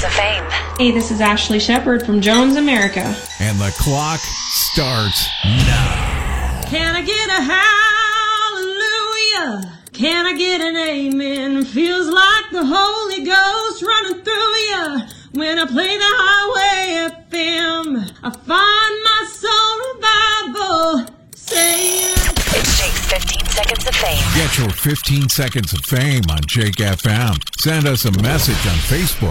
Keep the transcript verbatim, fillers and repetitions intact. Hits of Fame. Hey, this is Ashley Shepherd from Jones America. And the clock starts now. Can I get a hallelujah? Can I get an amen? Feels like the Holy Ghost running through ya. When I play the Highway F M, I find my soul revival. Say it. It's Jake's fifteen Seconds of Fame. Get your fifteen Seconds of Fame on Jake F M. Send us a message on Facebook.